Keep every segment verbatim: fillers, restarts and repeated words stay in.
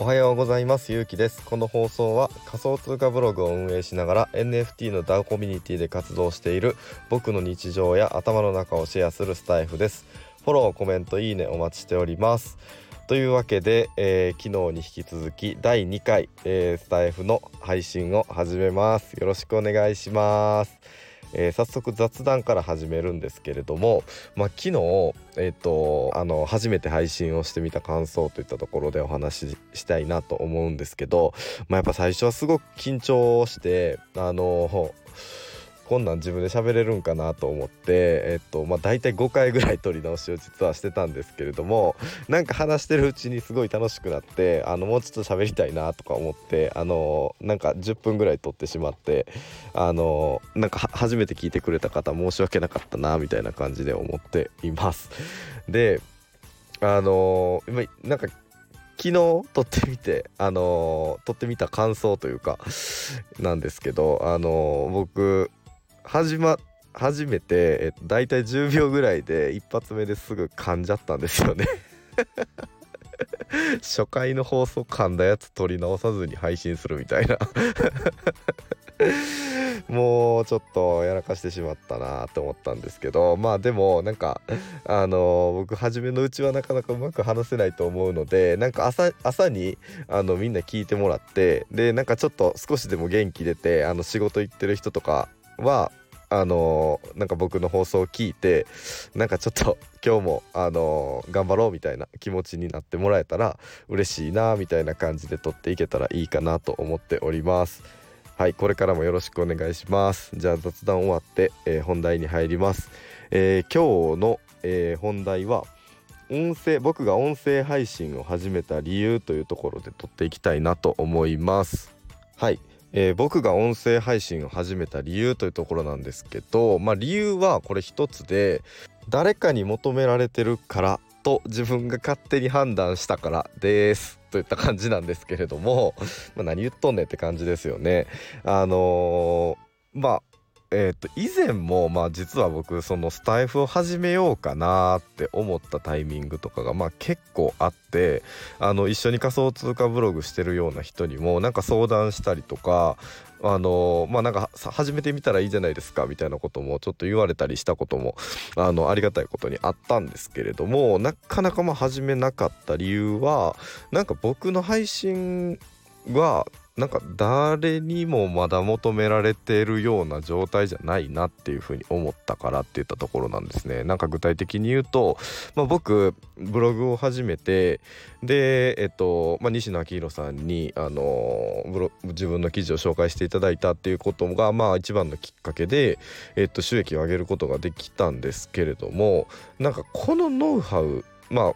おはようございます。ゆうきです。この放送は仮想通貨ブログを運営しながら エヌエフティー の ダオ コミュニティで活動している僕の日常や頭の中をシェアするスタイフです。フォロー、コメント、いいねお待ちしております。というわけで、えー、昨日に引き続きだいにかい、えー、スタイフの配信を始めます。よろしくお願いします。えー、早速雑談から始めるんですけれども、まあ、昨日、えー、とあの初めて配信をしてみた感想といったところでお話ししたいなと思うんですけど、まあ、やっぱ最初はすごく緊張してあのこんなん自分で喋れるんかなと思って、えーとまあ、大体ごかいぐらい撮り直しを実はしてたんですけれども、なんか話してるうちにすごい楽しくなってあのもうちょっと喋りたいなとか思ってあのなんかじゅっぷんぐらい撮ってしまってあのなんか初めて聞いてくれた方申し訳なかったなみたいな感じで思っています。であの今なんか昨日撮ってみて、あの撮ってみた感想というかなんですけど、あの僕始ま初めてだいたいじゅうびょうぐらいで一発目ですぐ噛んじゃったんですよね初回の放送噛んだやつ取り直さずに配信するみたいなもうちょっとやらかしてしまったなと思ったんですけど、まあでもなんかあの僕初めのうちはなかなかうまく話せないと思うので、なんか 朝, 朝にあのみんな聞いてもらって、でなんかちょっと少しでも元気出てあの仕事行ってる人とかはあのー、なんか僕の放送を聞いてなんかちょっと今日も、あのー、頑張ろうみたいな気持ちになってもらえたら嬉しいなみたいな感じで撮っていけたらいいかなと思っております。はい、これからもよろしくお願いします。じゃあ雑談終わって、えー、本題に入ります。えー、今日の、えー、本題は音声僕が音声配信を始めた理由というところで撮っていきたいなと思います。はい、えー、僕が音声配信を始めた理由というところなんですけど、まあ、理由はこれ一つで、誰かに求められてるからと自分が勝手に判断したからですといった感じなんですけれども、まあ、何言っとんねんって感じですよね。あのー、まあえー、と以前もまあ実は僕そのスタイフを始めようかなって思ったタイミングとかがまあ結構あって、あの一緒に仮想通貨ブログしてるような人にもなんか相談したりとか、あのまあなんか始めてみたらいいじゃないですかみたいなこともちょっと言われたりしたことも あのありがたいことにあったんですけれども、なかなかまあ始めなかった理由はなんか僕の配信はなんか誰にもまだ求められているような状態じゃないなっていうふうに思ったからっていったところなんですね。なんか具体的に言うと、まあ、僕ブログを始めてで、えっとまあ、西野昭弘さんにあのブロ自分の記事を紹介していただいたっていうことがまあ一番のきっかけで、えっと、収益を上げることができたんですけれども、なんかこのノウハウまあ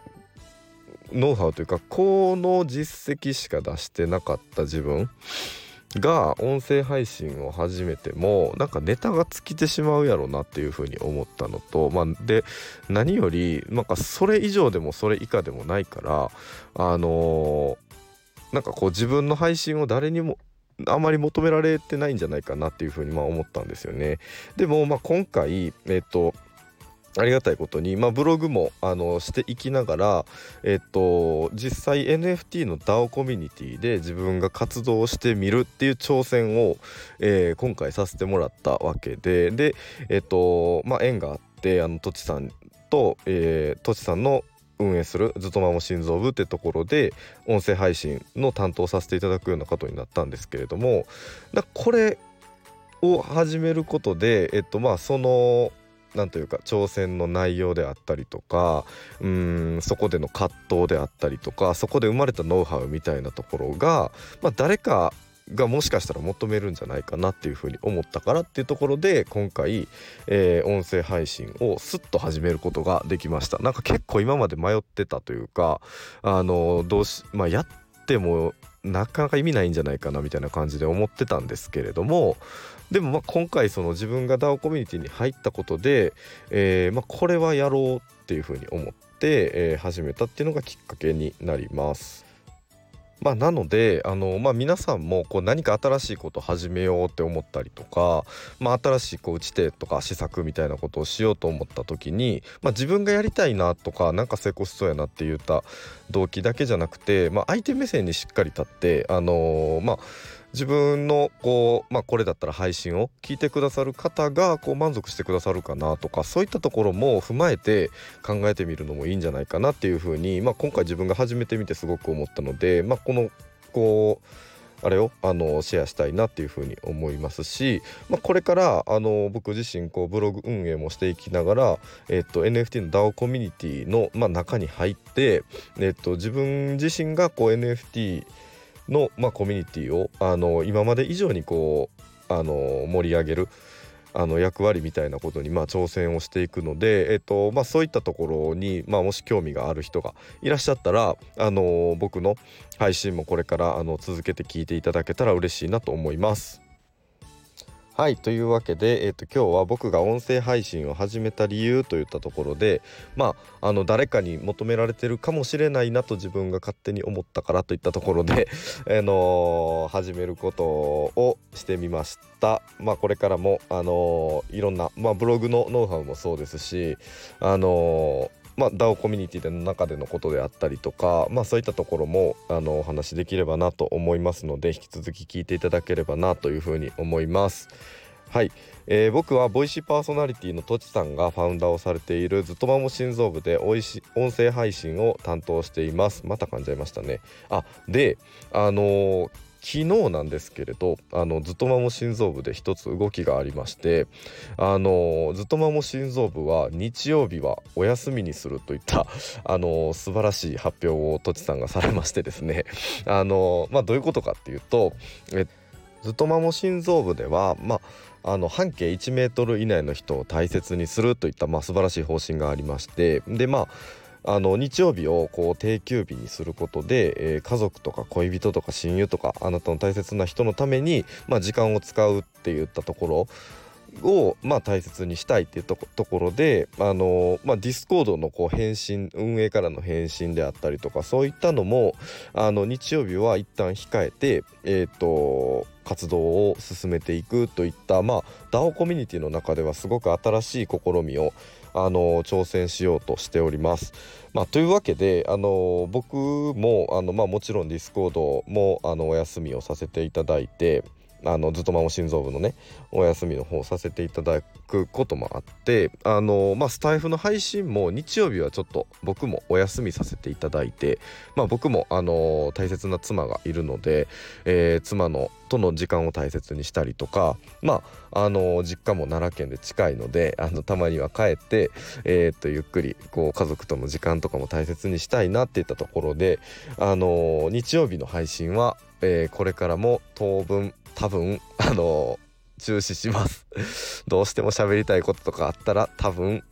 ノウハウというかこの実績しか出してなかった自分が音声配信を始めてもなんかネタが尽きてしまうやろうなっていうふうに思ったのと、まあ、で何よりなんかそれ以上でもそれ以下でもないからあのー、なんかこう自分の配信を誰にもあまり求められてないんじゃないかなっていうふうにまあ思ったんですよね。でもまあ今回えっとありがたいことに、まあ、ブログもあのしていきながら、えっと、実際 エヌエフティー の ダオ コミュニティで自分が活動してみるっていう挑戦を、えー、今回させてもらったわけで、で、えっとまあ、縁があってあのとちさんと、えー、とちさんの運営するずっとまも心臓部ってところで音声配信の担当させていただくようなことになったんですけれども、だこれを始めることで、えっとまあ、そのなんというか挑戦の内容であったりとか、うーんそこでの葛藤であったりとか、そこで生まれたノウハウみたいなところが、まあ、誰かがもしかしたら求めるんじゃないかなっていうふうに思ったからっていうところで今回、えー、音声配信をスッと始めることができました。なんか結構今まで迷ってたというか、あのどうし、まあ、やってもなかなか意味ないんじゃないかなみたいな感じで思ってたんですけれども、でもまあ今回その自分が ダオ コミュニティに入ったことで、えー、まあこれはやろうっていうふうに思って、えー、始めたっていうのがきっかけになります。まあ、なのであの、まあ、皆さんもこう何か新しいことを始めようって思ったりとか、まあ、新しいこう打ち手とか施策みたいなことをしようと思った時に、まあ、自分がやりたいなとかなんか成功しそうやなって言った動機だけじゃなくて、まあ、相手目線にしっかり立ってあのー、まあ自分のこう、まあ、これだったら配信を聞いてくださる方がこう満足してくださるかなとか、そういったところも踏まえて考えてみるのもいいんじゃないかなっていうふうに、まあ、今回自分が始めてみてすごく思ったので、まあ、このこうあれをあのシェアしたいなっていうふうに思いますし、まあ、これからあの僕自身こうブログ運営もしていきながら、えっと、エヌエフティー の ダオ コミュニティの、まあ、中に入って、えっと、自分自身がこう エヌエフティーの、まあ、コミュニティをあの今まで以上にこうあの盛り上げるあの役割みたいなことに、まあ、挑戦をしていくので、えっとまあ、そういったところに、まあ、もし興味がある人がいらっしゃったらあの僕の配信もこれからあの続けて聞いていただけたら嬉しいなと思います。はい、というわけで、えー、と今日は僕が音声配信を始めた理由といったところで、まあ、あの誰かに求められてるかもしれないなと自分が勝手に思ったからといったところで、あのー、始めることをしてみました。まあ、これからも、あのー、いろんな、まあ、ブログのノウハウもそうですし、あのーまあ、ダオ コミュニティの中でのことであったりとか、まあ、そういったところもあのお話しできればなと思いますので、引き続き聞いていただければなというふうに思います。はい、えー、僕はボイシーパーソナリティのとちさんがファウンダーをされているずっとまも心臓部でおいし音声配信を担当しています。また噛んじゃいましたね。あ、で、あのー昨日なんですけれど、あのずっとまも心臓部で一つ動きがありまして、あのずっとまも心臓部は日曜日はお休みにするといったあの素晴らしい発表をとちさんがされましてですね、あの、まあ、どういうことかっていうと、えずっとまも心臓部では、まあ、あの半径いちメートル以内の人を大切にするといった、まあ、素晴らしい方針がありまして、でまああの日曜日をこう定休日にすることで、えー、家族とか恋人とか親友とかあなたの大切な人のために、まあ、時間を使うっていったところを、まあ、大切にしたいっていうところで、あのーまあ、Discord のこう返信運営からの返信であったりとか、そういったのもあの日曜日は一旦控えて、えっと活動を進めていくといった、まあ、ダオ コミュニティの中ではすごく新しい試みをあの挑戦しようとしております。まあ、というわけであの僕もあの、まあ、もちろん Discord もあのお休みをさせていただいて、あのずっとまも心臓部のねお休みの方させていただくこともあって、あの、まあ、スタイフの配信も日曜日はちょっと僕もお休みさせていただいて、まあ、僕もあの大切な妻がいるので、えー、妻のとの時間を大切にしたりとか、まあ、あの実家も奈良県で近いので、あのたまには帰って、えー、っとゆっくりこう家族との時間とかも大切にしたいなっていったところで、あの日曜日の配信は、えー、これからも当分多分あの中止しますどうしても喋りたいこととかあったら多分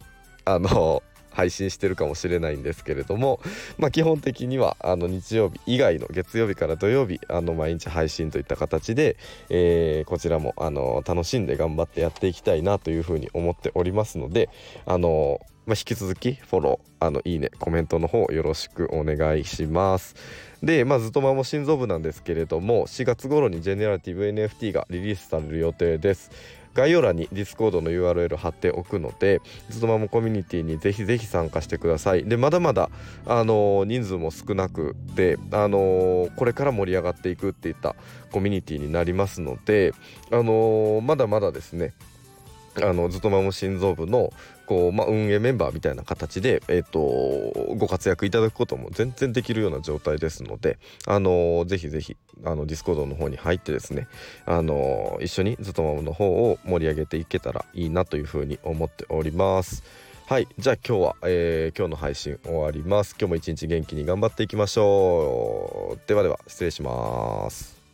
あの配信してるかもしれないんですけれども、まあ、基本的にはあの日曜日以外の月曜日から土曜日あの毎日配信といった形で、えー、こちらもあの楽しんで頑張ってやっていきたいなというふうに思っておりますので、あの、まあ、引き続きフォロー、あのいいね、コメントの方よろしくお願いします。で、まあ、ずっとまも心臓部なんですけれどもしがつ頃にジェネラティブ エヌエフティー がリリースされる予定です。概要欄に Discord の ユーアールエル 貼っておくので、ずっとまもコミュニティにぜひぜひ参加してください。で、まだまだ、あのー、人数も少なくて、あのー、これから盛り上がっていくっていったコミュニティになりますので、あのー、まだまだですね、あのずっとまも心臓部のこう、まあ、運営メンバーみたいな形で、えー、とご活躍いただくことも全然できるような状態ですので、あのー、ぜひぜひあのディスコードの方に入ってですね、あのー、一緒にずっとまもの方を盛り上げていけたらいいなというふうに思っております。はい、じゃあ今日は、えー、今日の配信終わります。今日も一日元気に頑張っていきましょう。ではでは失礼します。